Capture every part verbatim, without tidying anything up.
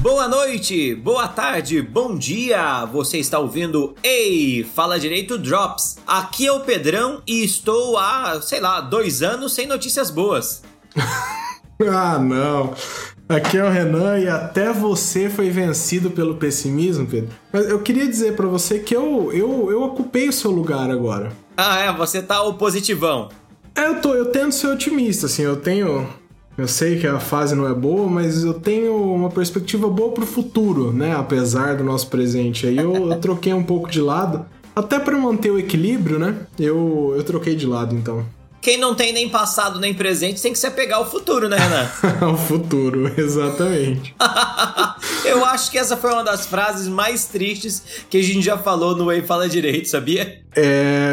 Boa noite, boa tarde, bom dia! Você está ouvindo Ei! Fala Direito Drops. Aqui é o Pedrão e estou há, sei lá, dois anos sem notícias boas. Ah, não! Aqui é o Renan e até você foi vencido pelo pessimismo, Pedro. Mas eu queria dizer pra você que eu, eu, eu ocupei o seu lugar agora. Ah, é? Você tá o positivão. É, eu tô. Eu tento ser otimista, assim. Eu tenho... Eu sei que a fase não é boa, mas eu tenho uma perspectiva boa pro futuro, né? Apesar do nosso presente. Aí eu, eu troquei um pouco de lado. Até pra manter o equilíbrio, né? Eu, eu troquei de lado, então. Quem não tem nem passado nem presente tem que se apegar ao futuro, né, Renan? O futuro, exatamente. Eu acho que essa foi uma das frases mais tristes que a gente já falou no Ei! Fala Direito, sabia? É...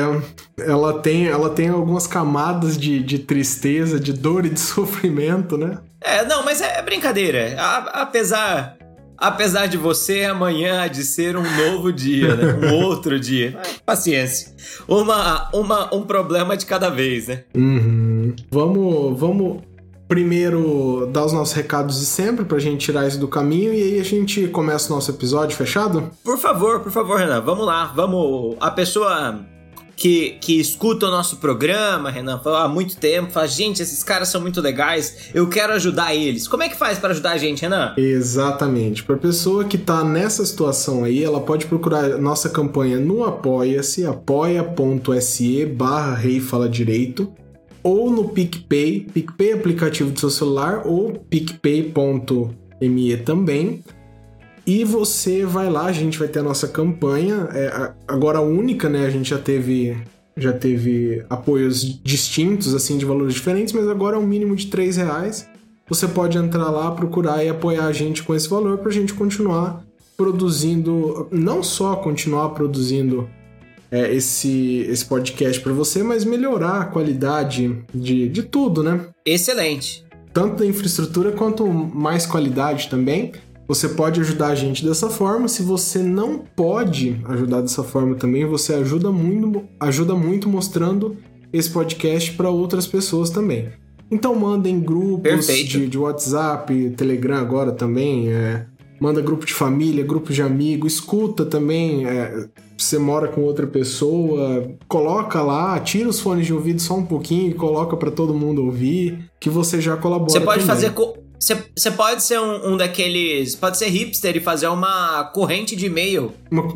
Ela tem, ela tem algumas camadas de, de tristeza, de dor e de sofrimento, né? É, não, mas é brincadeira. A, apesar... Apesar de você, amanhã há de ser um novo dia, né? Um outro dia. Paciência. Uma, uma, um problema de cada vez, né? Uhum. Vamos, vamos primeiro dar os nossos recados de sempre pra gente tirar isso do caminho e aí a gente começa o nosso episódio, fechado? Por favor, por favor, Renan. Vamos lá, vamos... A pessoa... Que, que escuta o nosso programa, Renan, há muito tempo, fala, gente, esses caras são muito legais, eu quero ajudar eles. Como é que faz para ajudar a gente, Renan? Exatamente. Para a pessoa que está nessa situação aí, ela pode procurar nossa campanha no Apoia-se, apoia.se barra Rei Fala Direito, ou no PicPay, PicPay aplicativo do seu celular, ou picpay.me também. E você vai lá, a gente vai ter a nossa campanha, é, agora única, né? A gente já teve, já teve apoios distintos, assim, de valores diferentes, mas agora é um mínimo de três reais. Você pode entrar lá, procurar e apoiar a gente com esse valor para a gente continuar produzindo, não só continuar produzindo é, esse, esse podcast para você, mas melhorar a qualidade de, de tudo, né? Excelente! Tanto da infraestrutura quanto mais qualidade também. Você pode ajudar a gente dessa forma. Se você não pode ajudar dessa forma também, você ajuda muito, ajuda muito mostrando esse podcast para outras pessoas também. Então manda em grupos de, de WhatsApp, Telegram agora também. É, manda grupo de família, grupo de amigo. Escuta também. É, você mora com outra pessoa. Coloca lá, tira os fones de ouvido só um pouquinho e coloca para todo mundo ouvir. Que você já colabora. Você pode também fazer... Co- Você pode ser um, um daqueles... Pode ser hipster e fazer uma corrente de e-mail.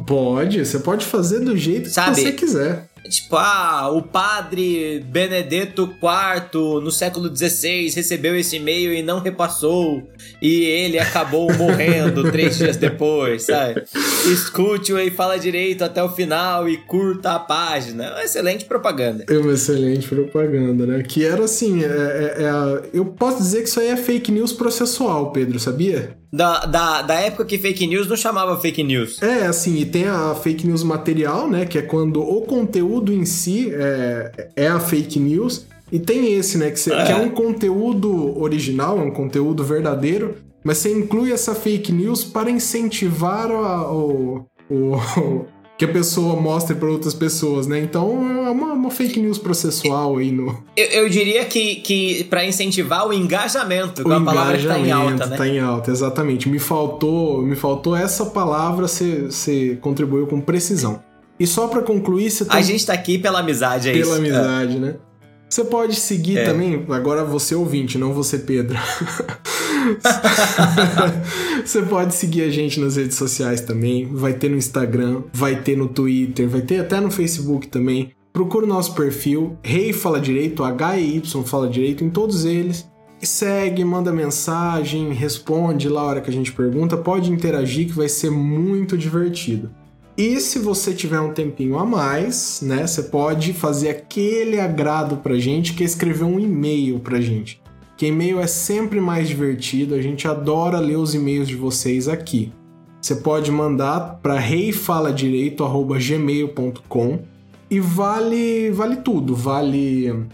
Pode. Você pode fazer do jeito, sabe, que você quiser. Tipo, ah, o Padre Benedetto quarto, no século dezesseis, recebeu esse e-mail e não repassou. E ele acabou morrendo três dias depois, sabe? Escute-o e fala direito até o final e curta a página. É uma excelente propaganda. É uma excelente propaganda, né? Que era assim, é, é, é, eu posso dizer que isso aí é fake news processual, Pedro, sabia? Da, da, da época que fake news não chamava fake news. É, assim, e tem a fake news material, né? Que é quando o conteúdo em si é, é a fake news. E tem esse, né? Que, cê, é. que é um conteúdo original, um conteúdo verdadeiro, mas você inclui essa fake news para incentivar a, o, o, que a pessoa mostre para outras pessoas, né? Então é uma, uma fake news processual aí no... Eu, eu diria que, que para incentivar o engajamento, que é uma palavra que está em alta, né? Está em alta, exatamente. Me faltou, me faltou essa palavra, você contribuiu com precisão. E só para concluir... Você tem... A gente está aqui pela amizade, é pela isso. Pela amizade, é. Né? Você pode seguir é. também, agora você ouvinte, não você Pedro. Você pode seguir a gente nas redes sociais também, vai ter no Instagram, vai ter no Twitter, vai ter até no Facebook também. Procura o nosso perfil, Rei Fala Direito, H E Y Fala Direito, em todos eles. Segue, manda mensagem, responde lá a hora que a gente pergunta, pode interagir que vai ser muito divertido. E se você tiver um tempinho a mais, né, você pode fazer aquele agrado pra gente, que é escrever um e-mail pra gente. Que e-mail é sempre mais divertido, a gente adora ler os e-mails de vocês aqui. Você pode mandar pra reifaladireito arroba gmail ponto com e vale, vale tudo, vale...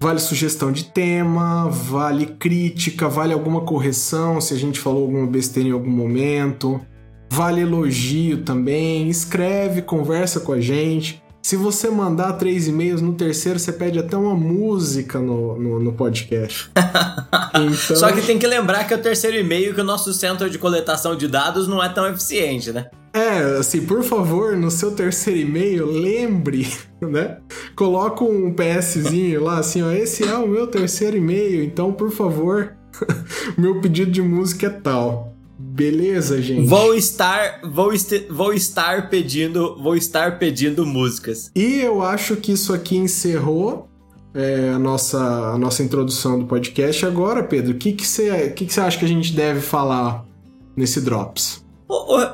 Vale sugestão de tema, vale crítica, vale alguma correção, se a gente falou alguma besteira em algum momento... Vale elogio também, escreve, conversa com a gente. Se você mandar três e-mails, no terceiro você pede até uma música no, no, no podcast. Então... Só que tem que lembrar que é o terceiro e-mail, que o nosso centro de coletação de dados não é tão eficiente, né? É, assim, por favor, no seu terceiro e-mail, lembre, né? Coloca um PSzinho lá, assim, ó, esse é o meu terceiro e-mail, então, por favor, meu pedido de música é tal. Beleza, gente. Vou estar, vou, est- vou estar pedindo, vou estar pedindo músicas. E eu acho que isso aqui encerrou é, a, nossa, a nossa introdução do podcast. Agora, Pedro, o que que você que que você acha que a gente deve falar nesse Drops? Ô, ô,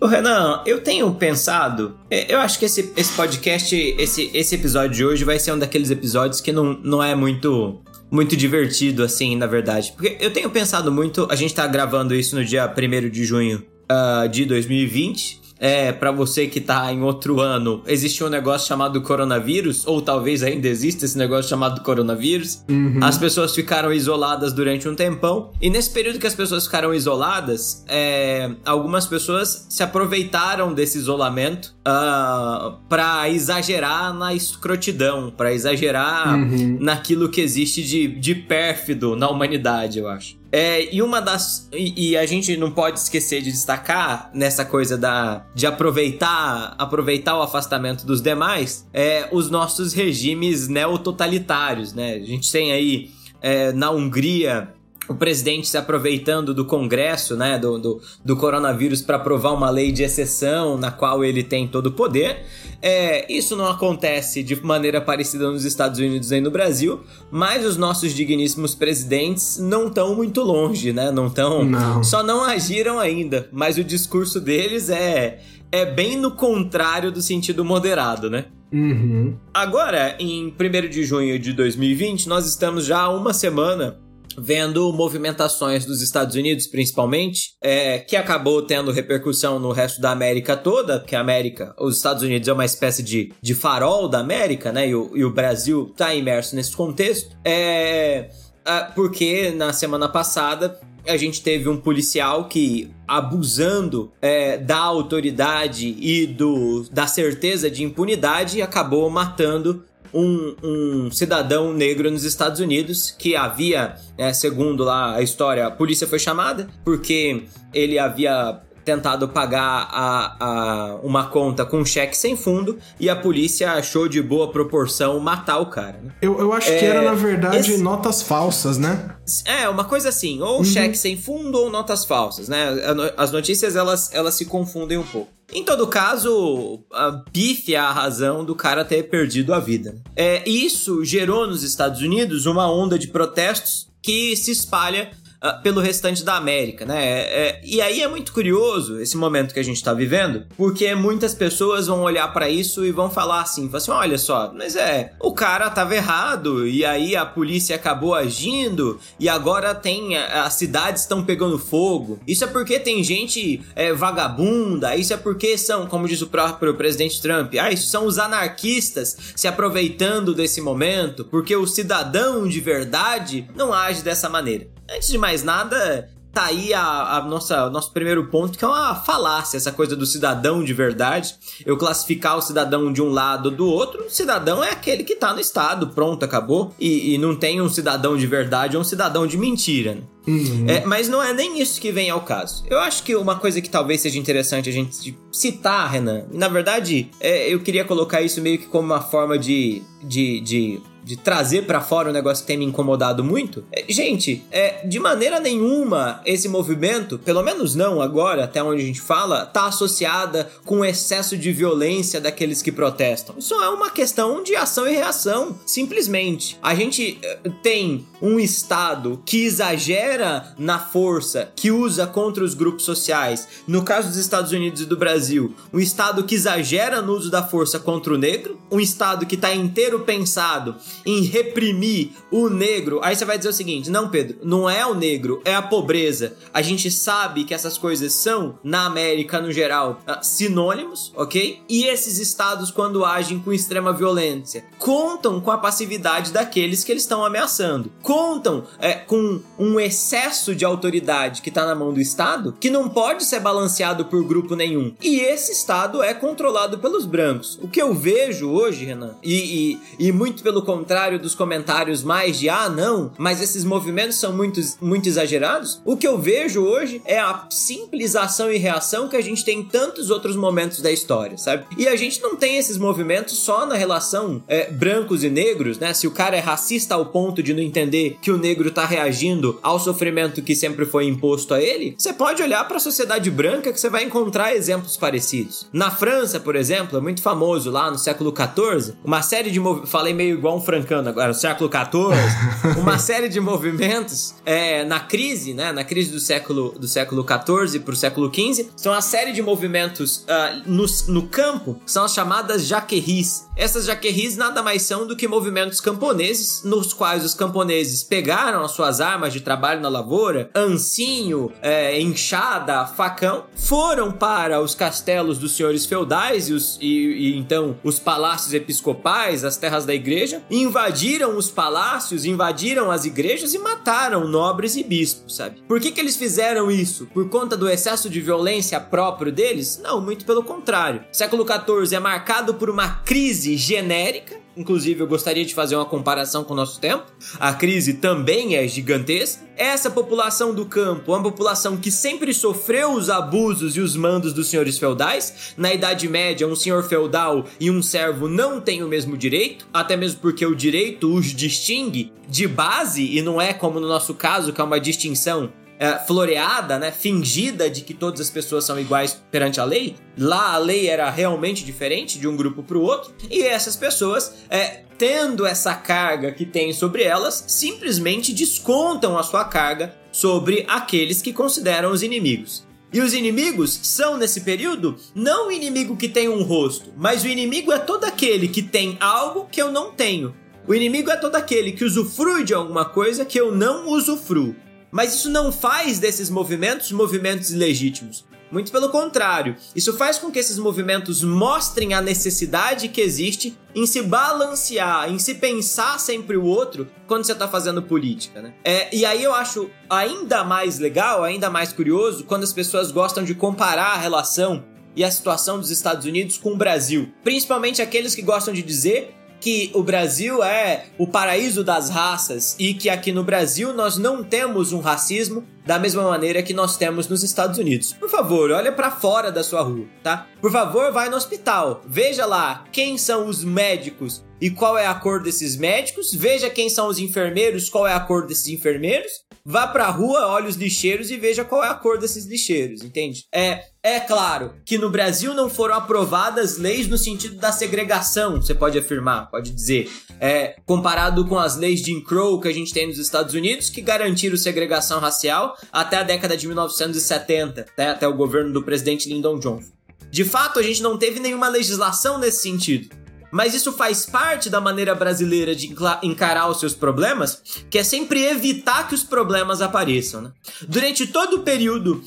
ô Renan, eu tenho pensado... Eu acho que esse, esse podcast, esse, esse episódio de hoje vai ser um daqueles episódios que não, não é muito... muito divertido, assim, na verdade. Porque eu tenho pensado muito... A gente tá gravando isso no dia primeiro de junho uh, de dois mil e vinte. É, pra você que tá em outro ano, existiu um negócio chamado coronavírus, ou talvez ainda exista esse negócio chamado coronavírus. Uhum. As pessoas ficaram isoladas durante um tempão. E nesse período que as pessoas ficaram isoladas, é, algumas pessoas se aproveitaram desse isolamento uh, pra exagerar na escrotidão, pra exagerar uhum. naquilo que existe de, de pérfido na humanidade, eu acho. É, e uma das... E, e a gente não pode esquecer de destacar nessa coisa da, de aproveitar, aproveitar o afastamento dos demais, é, os nossos regimes neototalitários, né? A gente tem aí é, na Hungria o presidente se aproveitando do Congresso, né, do, do, do coronavírus para aprovar uma lei de exceção na qual ele tem todo o poder. É, isso não acontece de maneira parecida nos Estados Unidos nem no Brasil, mas os nossos digníssimos presidentes não estão muito longe, né? Não estão... Não. Só não agiram ainda, mas o discurso deles é, é bem no contrário do sentido moderado, né? Uhum. Agora, em primeiro de junho de dois mil e vinte, nós estamos já há uma semana... vendo movimentações dos Estados Unidos, principalmente, é, que acabou tendo repercussão no resto da América toda, porque a América, os Estados Unidos é uma espécie de, de farol da América, né? E o, e o Brasil está imerso nesse contexto, é, porque na semana passada a gente teve um policial que, abusando é, da autoridade e do, da certeza de impunidade, acabou matando Um, um cidadão negro nos Estados Unidos, que havia, né, segundo lá a história, a polícia foi chamada porque ele havia tentado pagar a, a, uma conta com cheque sem fundo, e a polícia achou de boa proporção matar o cara. Né? Eu, eu acho é, que era, na verdade, esse... notas falsas, né? É, uma coisa assim, ou uhum. cheque sem fundo ou notas falsas, né? As notícias, elas, elas se confundem um pouco. Em todo caso, pífia a razão do cara ter perdido a vida. É, isso gerou nos Estados Unidos uma onda de protestos que se espalha uh, pelo restante da América, né? É, é, e aí é muito curioso esse momento que a gente tá vivendo, porque muitas pessoas vão olhar pra isso e vão falar assim, falar assim, olha só, mas é, o cara tava errado, e aí a polícia acabou agindo, e agora tem, as cidades estão pegando fogo. Isso é porque tem gente é, vagabunda, isso é porque são, como diz o próprio presidente Trump, ah, isso são os anarquistas se aproveitando desse momento, porque o cidadão de verdade não age dessa maneira. Antes de mais nada, tá aí a, a nossa, nosso primeiro ponto, que é uma falácia, essa coisa do cidadão de verdade. Eu classificar o cidadão de um lado ou do outro, o cidadão é aquele que tá no Estado, pronto, acabou. E, e não tem um cidadão de verdade ou um cidadão de mentira, né? Uhum. É, mas não é nem isso que vem ao caso. Eu acho que uma coisa que talvez seja interessante a gente citar, Renan, na verdade, é, eu queria colocar isso meio que como uma forma de... de, de de trazer pra fora um negócio que tem me incomodado muito. É, gente, é, de maneira nenhuma esse movimento, pelo menos não agora, até onde a gente fala, tá associada com o excesso de violência daqueles que protestam. Isso é uma questão de ação e reação, simplesmente. A gente é, tem um Estado que exagera na força, que usa contra os grupos sociais. No caso dos Estados Unidos e do Brasil, um Estado que exagera no uso da força contra o negro, um Estado que tá inteiro pensado em reprimir o negro. Aí você vai dizer o seguinte: não, Pedro, não é o negro, é a pobreza. A gente sabe que essas coisas são, na América no geral, sinônimos, ok? E esses estados, quando agem com extrema violência, contam com a passividade daqueles que eles estão ameaçando. Contam é, com um excesso de autoridade que está na mão do Estado, que não pode ser balanceado por grupo nenhum. E esse Estado é controlado pelos brancos. O que eu vejo hoje, Renan, e, e, e muito pelo contrário dos comentários mais de ah, não, mas esses movimentos são muito, muito exagerados, o que eu vejo hoje é a simples ação e reação que a gente tem em tantos outros momentos da história, sabe? E a gente não tem esses movimentos só na relação é, brancos e negros, né? Se o cara é racista ao ponto de não entender que o negro tá reagindo ao sofrimento que sempre foi imposto a ele, você pode olhar para a sociedade branca que você vai encontrar exemplos parecidos. Na França, por exemplo, é muito famoso lá no século quatorze, uma série de movimentos... Falei meio igual um francano agora, no século quatorze, uma série de movimentos é, na crise, né? Na crise do século, do século quatorze pro século quinze, são uma série de movimentos uh, no, no campo, são as chamadas jacquerris. Essas jacquerris nada mais são do que movimentos camponeses, nos quais os camponeses pegaram as suas armas de trabalho na lavoura, ancinho, é, enxada, facão, foram para os castelos dos senhores feudais e, os, e, e então os palácios episcopais, as terras da igreja, invadiram os palácios, invadiram as igrejas e mataram nobres e bispos, sabe? Por que que eles fizeram isso? Por conta do excesso de violência próprio deles? Não, muito pelo contrário. O século quatorze é marcado por uma crise genérica, inclusive eu gostaria de fazer uma comparação com o nosso tempo, a crise também é gigantesca. Essa população do campo, uma população que sempre sofreu os abusos e os mandos dos senhores feudais. Na Idade Média, um senhor feudal e um servo não têm o mesmo direito, até mesmo porque o direito os distingue de base, e não é como no nosso caso, que é uma distinção É, floreada, né, fingida, de que todas as pessoas são iguais perante a lei. Lá a lei era realmente diferente de um grupo para o outro, e essas pessoas, é, tendo essa carga que tem sobre elas, simplesmente descontam a sua carga sobre aqueles que consideram os inimigos. E os inimigos são, nesse período, não o inimigo que tem um rosto, mas o inimigo é todo aquele que tem algo que eu não tenho. O inimigo é todo aquele que usufrui de alguma coisa que eu não usufruo. Mas isso não faz desses movimentos movimentos ilegítimos. Muito pelo contrário, isso faz com que esses movimentos mostrem a necessidade que existe em se balancear, em se pensar sempre o outro quando você está fazendo política, né? É, e aí eu acho ainda mais legal, ainda mais curioso, quando as pessoas gostam de comparar a relação e a situação dos Estados Unidos com o Brasil. Principalmente aqueles que gostam de dizer que o Brasil é o paraíso das raças e que aqui no Brasil nós não temos um racismo da mesma maneira que nós temos nos Estados Unidos. Por favor, olha pra fora da sua rua, tá? Por favor, vai no hospital, veja lá quem são os médicos e qual é a cor desses médicos, veja quem são os enfermeiros, qual é a cor desses enfermeiros, vá pra rua, olhe os lixeiros e veja qual é a cor desses lixeiros, entende? É, é claro que no Brasil não foram aprovadas leis no sentido da segregação, você pode afirmar, pode dizer, é, comparado com as leis de Jim Crow que a gente tem nos Estados Unidos, que garantiram segregação racial até a década de mil novecentos e setenta, né, até o governo do presidente Lyndon Johnson. De fato, a gente não teve nenhuma legislação nesse sentido, mas isso faz parte da maneira brasileira de encarar os seus problemas, que é sempre evitar que os problemas apareçam, né? Durante todo o período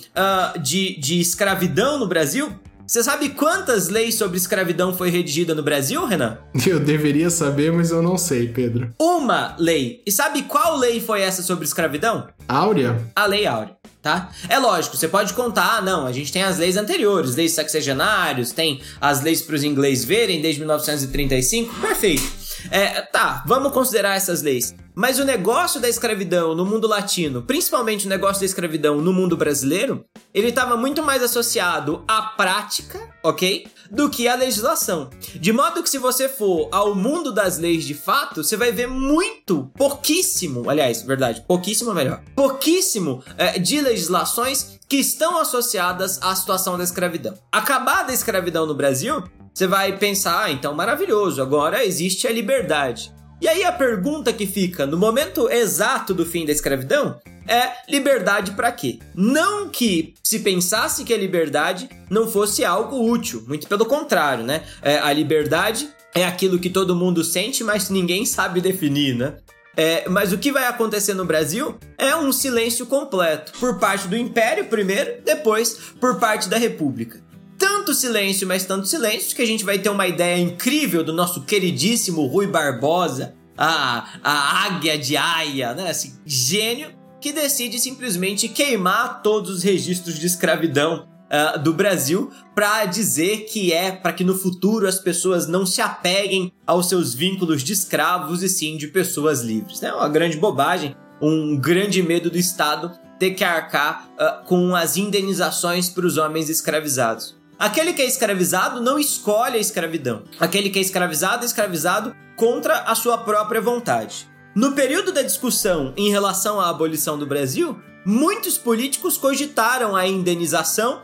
uh, de, de escravidão no Brasil, você sabe quantas leis sobre escravidão foi redigida no Brasil, Renan? Eu deveria saber, mas eu não sei, Pedro. Uma lei. E sabe qual lei foi essa sobre escravidão? Áurea? A Lei Áurea, tá? É lógico, você pode contar, ah, não, a gente tem as leis anteriores, leis sexagenários, tem as leis para os ingleses verem desde mil novecentos e trinta e cinco, perfeito. É, tá, vamos considerar essas leis. Mas o negócio da escravidão no mundo latino, principalmente o negócio da escravidão no mundo brasileiro, ele estava muito mais associado à prática, ok? Do que à legislação. De modo que se você for ao mundo das leis de fato, você vai ver muito, pouquíssimo, aliás, verdade, pouquíssimo é melhor, pouquíssimo é, de legislações que estão associadas à situação da escravidão. Acabada a escravidão no Brasil, você vai pensar, ah, então maravilhoso, agora existe a liberdade. E aí a pergunta que fica no momento exato do fim da escravidão é: liberdade para quê? Não que se pensasse que a liberdade não fosse algo útil, muito pelo contrário, né? É, a liberdade é aquilo que todo mundo sente, mas ninguém sabe definir, né? É, mas o que vai acontecer no Brasil é um silêncio completo, por parte do Império primeiro, depois por parte da República. Tanto silêncio, mas tanto silêncio, que a gente vai ter uma ideia incrível do nosso queridíssimo Rui Barbosa, a, a águia de Aia, né? Esse gênio que decide simplesmente queimar todos os registros de escravidão Uh, do Brasil, para dizer que é para que no futuro as pessoas não se apeguem aos seus vínculos de escravos e sim de pessoas livres. É uma grande bobagem, um grande medo do Estado ter que arcar uh, com as indenizações para os homens escravizados. Aquele que é escravizado não escolhe a escravidão. Aquele que é escravizado é escravizado contra a sua própria vontade. No período da discussão em relação à abolição do Brasil, muitos políticos cogitaram a indenização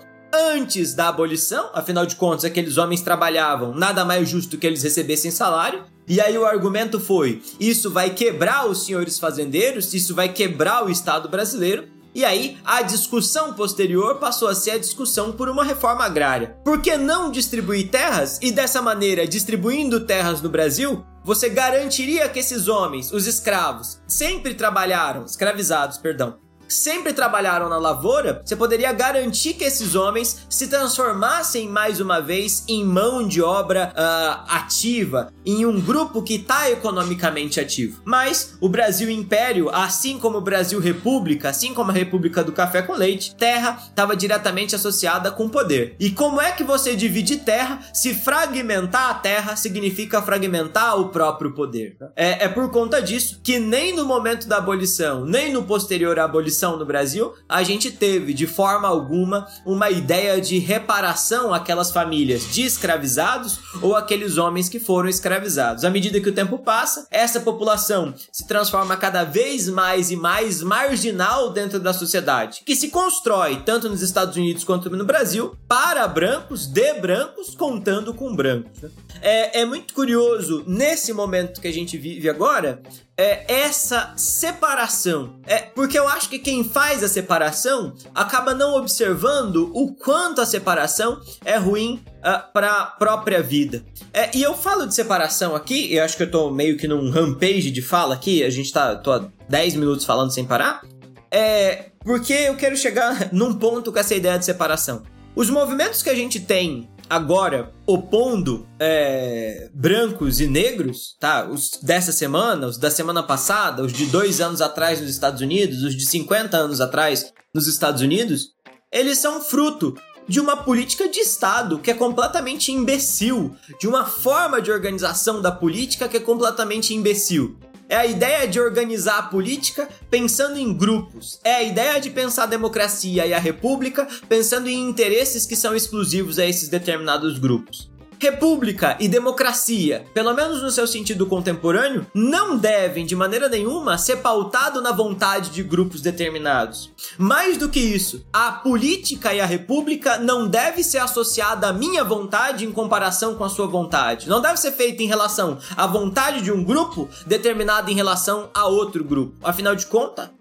antes da abolição, afinal de contas, aqueles homens trabalhavam, nada mais justo que eles recebessem salário, e aí o argumento foi, isso vai quebrar os senhores fazendeiros, isso vai quebrar o Estado brasileiro, e aí a discussão posterior passou a ser a discussão por uma reforma agrária. Por que não distribuir terras? E dessa maneira, distribuindo terras no Brasil, você garantiria que esses homens, os escravos, sempre trabalharam, escravizados, perdão, sempre trabalharam na lavoura, você poderia garantir que esses homens se transformassem mais uma vez em mão de obra uh, ativa, em um grupo que está economicamente ativo. Mas o Brasil Império, assim como o Brasil República, assim como a República do Café com Leite, terra estava diretamente associada com poder. E como é que você divide terra? Se fragmentar a terra significa fragmentar o próprio poder. É, é por conta disso que nem no momento da abolição, nem no posterior à abolição no Brasil, a gente teve de forma alguma uma ideia de reparação àquelas famílias de escravizados ou aqueles homens que foram escravizados. À medida que o tempo passa, essa população se transforma cada vez mais e mais marginal dentro da sociedade, que se constrói tanto nos Estados Unidos quanto no Brasil para brancos, de brancos, contando com brancos. É, é muito curioso, nesse momento que a gente vive agora, É essa separação, é, porque eu acho que quem faz a separação acaba não observando o quanto a separação é ruim uh, para a própria vida. É, e eu falo de separação aqui, eu acho que eu tô meio que num rampage de fala aqui, a gente tá tô há dez minutos falando sem parar, é, porque eu quero chegar num ponto com essa ideia de separação. Os movimentos que a gente tem agora opondo é, brancos e negros, tá? Os dessa semana, os da semana passada, os de dois anos atrás nos Estados Unidos, os de cinquenta anos atrás nos Estados Unidos, eles são fruto de uma política de Estado que é completamente imbecil, de uma forma de organização da política que é completamente imbecil. É a ideia de organizar a política pensando em grupos. É a ideia de pensar a democracia e a república pensando em interesses que são exclusivos a esses determinados grupos. República e democracia, pelo menos no seu sentido contemporâneo, não devem, de maneira nenhuma, ser pautado na vontade de grupos determinados. Mais do que isso, a política e a república não deve ser associada à minha vontade em comparação com a sua vontade. Não deve ser feita em relação à vontade de um grupo determinada em relação a outro grupo. Afinal de contas,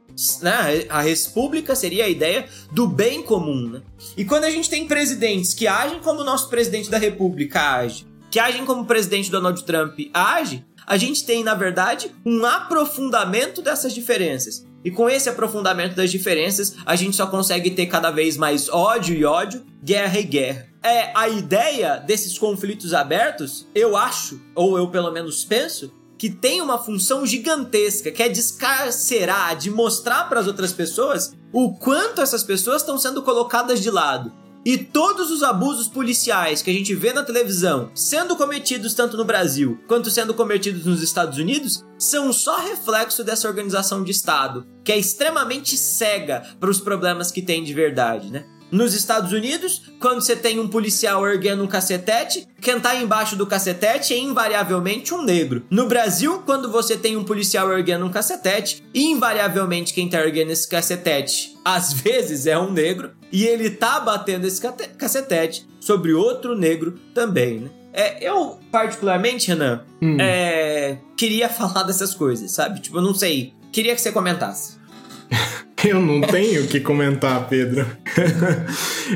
né, a república seria a ideia do bem comum, né? E quando a gente tem presidentes que agem como o nosso presidente da república age, que agem como o presidente Donald Trump age, a gente tem, na verdade, um aprofundamento dessas diferenças. E com esse aprofundamento das diferenças, a gente só consegue ter cada vez mais ódio e ódio, guerra e guerra. É, a ideia desses conflitos abertos, eu acho, ou eu pelo menos penso, que tem uma função gigantesca, que é descarcerar, de mostrar para as outras pessoas o quanto essas pessoas estão sendo colocadas de lado. E todos os abusos policiais que a gente vê na televisão, sendo cometidos tanto no Brasil quanto sendo cometidos nos Estados Unidos, são só reflexo dessa organização de Estado, que é extremamente cega para os problemas que tem de verdade, né? Nos Estados Unidos, quando você tem um policial erguendo um cacetete, quem tá embaixo do cacetete é invariavelmente um negro. No Brasil, quando você tem um policial erguendo um cacetete, invariavelmente quem tá erguendo esse cacetete, às vezes é um negro, e ele tá batendo esse cacetete sobre outro negro também, né? É, eu, particularmente, Renan, hum. é, queria falar dessas coisas, sabe? Tipo, eu não sei, queria que você comentasse. Eu não tenho o que comentar, Pedro.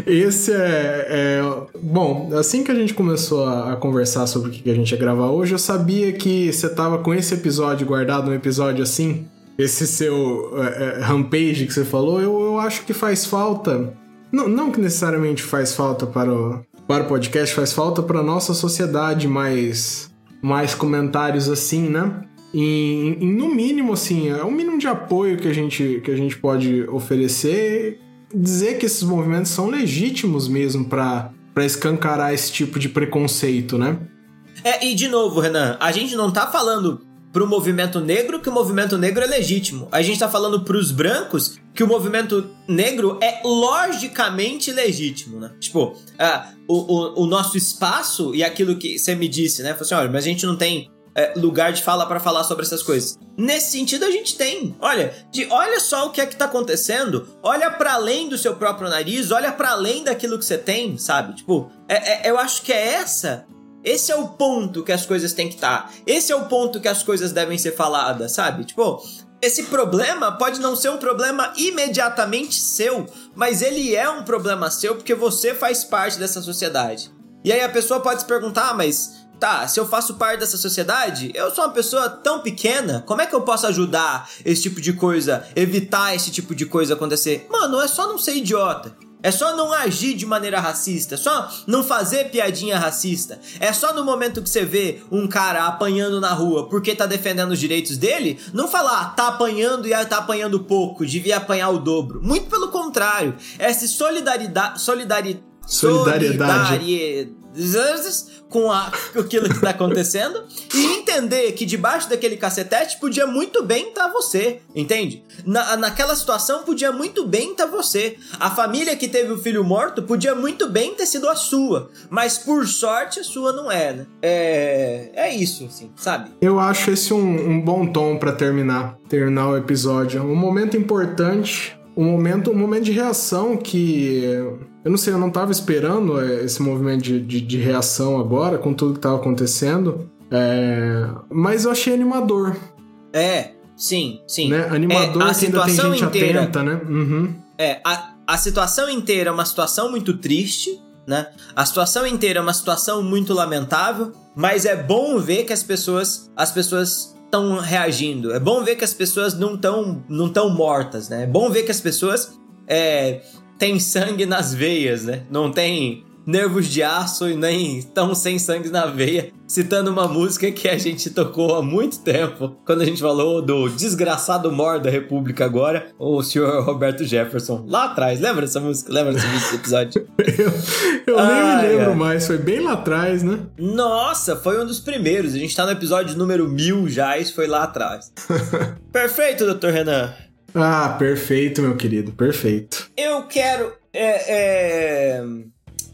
Esse é, é... Bom, assim que a gente começou a, a conversar sobre o que a gente ia gravar hoje, eu sabia que você tava com esse episódio guardado, um episódio assim, esse seu é, é, rampage que você falou, eu, eu acho que faz falta... Não, não que necessariamente faz falta para o, para o podcast, faz falta para a nossa sociedade mais, mais comentários assim, né? E, e no mínimo, assim, é o mínimo de apoio que a gente, que a gente pode oferecer, dizer que esses movimentos são legítimos mesmo para escancarar esse tipo de preconceito, né? É, e de novo, Renan, a gente não tá falando pro movimento negro que o movimento negro é legítimo. A gente tá falando pros brancos que o movimento negro é logicamente legítimo, né? Tipo, ah, o, o, o nosso espaço e aquilo que você me disse, né? Falei assim, olha, mas a gente não tem é, lugar de fala pra falar sobre essas coisas. Nesse sentido, a gente tem. Olha, de, olha só o que é que tá acontecendo. Olha pra além do seu próprio nariz. Olha pra além daquilo que você tem, sabe? Tipo, é, é, eu acho que é essa... Esse é o ponto que as coisas têm que estar. Esse é o ponto que as coisas devem ser faladas, sabe? Tipo, esse problema pode não ser um problema imediatamente seu, mas ele é um problema seu porque você faz parte dessa sociedade. E aí a pessoa pode se perguntar, ah, mas tá, se eu faço parte dessa sociedade, eu sou uma pessoa tão pequena, como é que eu posso ajudar esse tipo de coisa, evitar esse tipo de coisa acontecer? Mano, é só não ser idiota. É só não agir de maneira racista, é só não fazer piadinha racista. É só no momento que você vê um cara apanhando na rua porque tá defendendo os direitos dele, não falar, tá apanhando e tá apanhando pouco, devia apanhar o dobro. Muito pelo contrário, é se solidaridade... Solidari, solidariedade... com a, aquilo que tá acontecendo e entender que debaixo daquele cacetete podia muito bem estar você, entende? Na, naquela situação podia muito bem estar você. A família que teve o filho morto podia muito bem ter sido a sua, mas por sorte a sua não é, né? É, é isso, assim, sabe? Eu acho esse um, um bom tom pra terminar, terminar o episódio. Um momento importante, um momento, um momento de reação que... Eu não sei, eu não estava esperando esse movimento de, de, de reação agora, com tudo que estava acontecendo. É... Mas eu achei animador. É, sim, sim. Né? Animador é, a que ainda tem gente inteira, atenta, né? Uhum. É, a, a situação inteira é uma situação muito triste, né? A situação inteira é uma situação muito lamentável, mas é bom ver que as pessoas... As pessoas estão reagindo. É bom ver que as pessoas não estão não tão mortas, né? É bom ver que as pessoas... É... Tem sangue nas veias, né? Não tem nervos de aço e nem tão sem sangue na veia. Citando uma música que a gente tocou há muito tempo, quando a gente falou do desgraçado mor da República agora, o senhor Roberto Jefferson, lá atrás. Lembra dessa música? Lembra desse episódio? eu eu ah, nem me lembro é. mais, foi bem lá atrás, né? Nossa, foi um dos primeiros. A gente tá no episódio número mil já, isso foi lá atrás. Perfeito, doutor Renan. Ah, perfeito, meu querido, perfeito. Eu quero... É, é,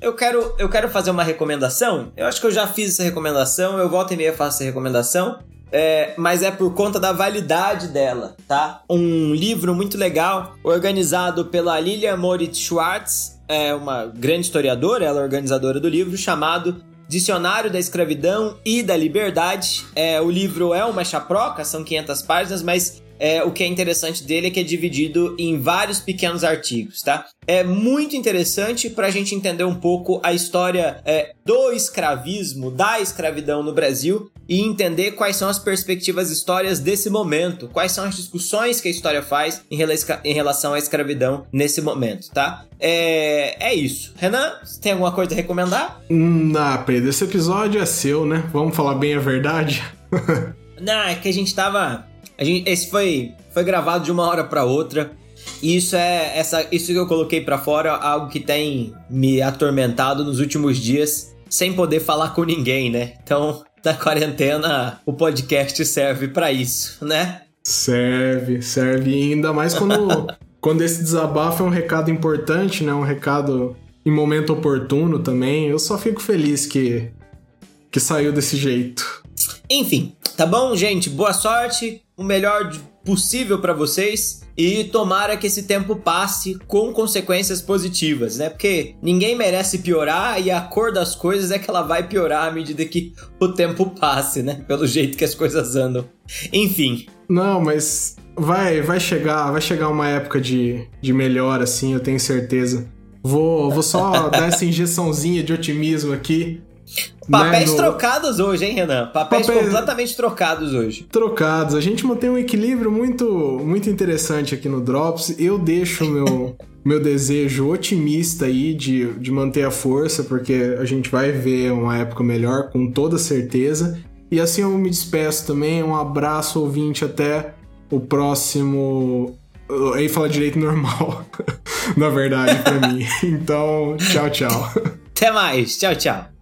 eu quero eu quero fazer uma recomendação. Eu acho que eu já fiz essa recomendação, eu volto e meia faço essa recomendação, é, mas é por conta da validade dela, tá? Um livro muito legal, organizado pela Lilia Moritz Schwarcz, é uma grande historiadora, ela é organizadora do livro, chamado Dicionário da Escravidão e da Liberdade. É, o livro é uma chaproca, são quinhentas páginas, mas... É, o que é interessante dele é que é dividido em vários pequenos artigos, tá? É muito interessante pra gente entender um pouco a história é, do escravismo, da escravidão no Brasil e entender quais são as perspectivas históricas desse momento, quais são as discussões que a história faz em, rela- em relação à escravidão nesse momento, tá? É, é isso. Renan, você tem alguma coisa a recomendar? Hum, ah, Pedro, esse episódio é seu, né? Vamos falar bem a verdade? Não, é que a gente tava... A gente, esse foi, foi gravado de uma hora pra outra. E isso é essa, isso que eu coloquei pra fora, algo que tem me atormentado nos últimos dias, sem poder falar com ninguém, né? Então, na quarentena, o podcast serve pra isso, né? Serve, serve. E ainda mais quando, quando esse desabafo é um recado importante, né? Um recado em momento oportuno também. Eu só fico feliz que, que saiu desse jeito. Enfim, tá bom, gente? Boa sorte. O melhor possível pra vocês. E tomara que esse tempo passe com consequências positivas, né? Porque ninguém merece piorar e a cor das coisas é que ela vai piorar à medida que o tempo passe, né? Pelo jeito que as coisas andam. Enfim. Não, mas vai, vai chegar, vai chegar uma época de, de melhor, assim, eu tenho certeza. Vou, vou só dar essa injeçãozinha de otimismo aqui. Papéis, né, no... trocados hoje, hein, Renan? Papéis, Papéis completamente trocados hoje. Trocados. A gente mantém um equilíbrio muito, muito interessante aqui no Drops. Eu deixo o meu, meu desejo otimista aí de, de manter a força, porque a gente vai ver uma época melhor, com toda certeza. E assim eu me despeço também. Um abraço, ouvinte. Até o próximo... Ei! Fala Direito normal, na verdade, pra mim. Então, tchau, tchau. Até mais. Tchau, tchau.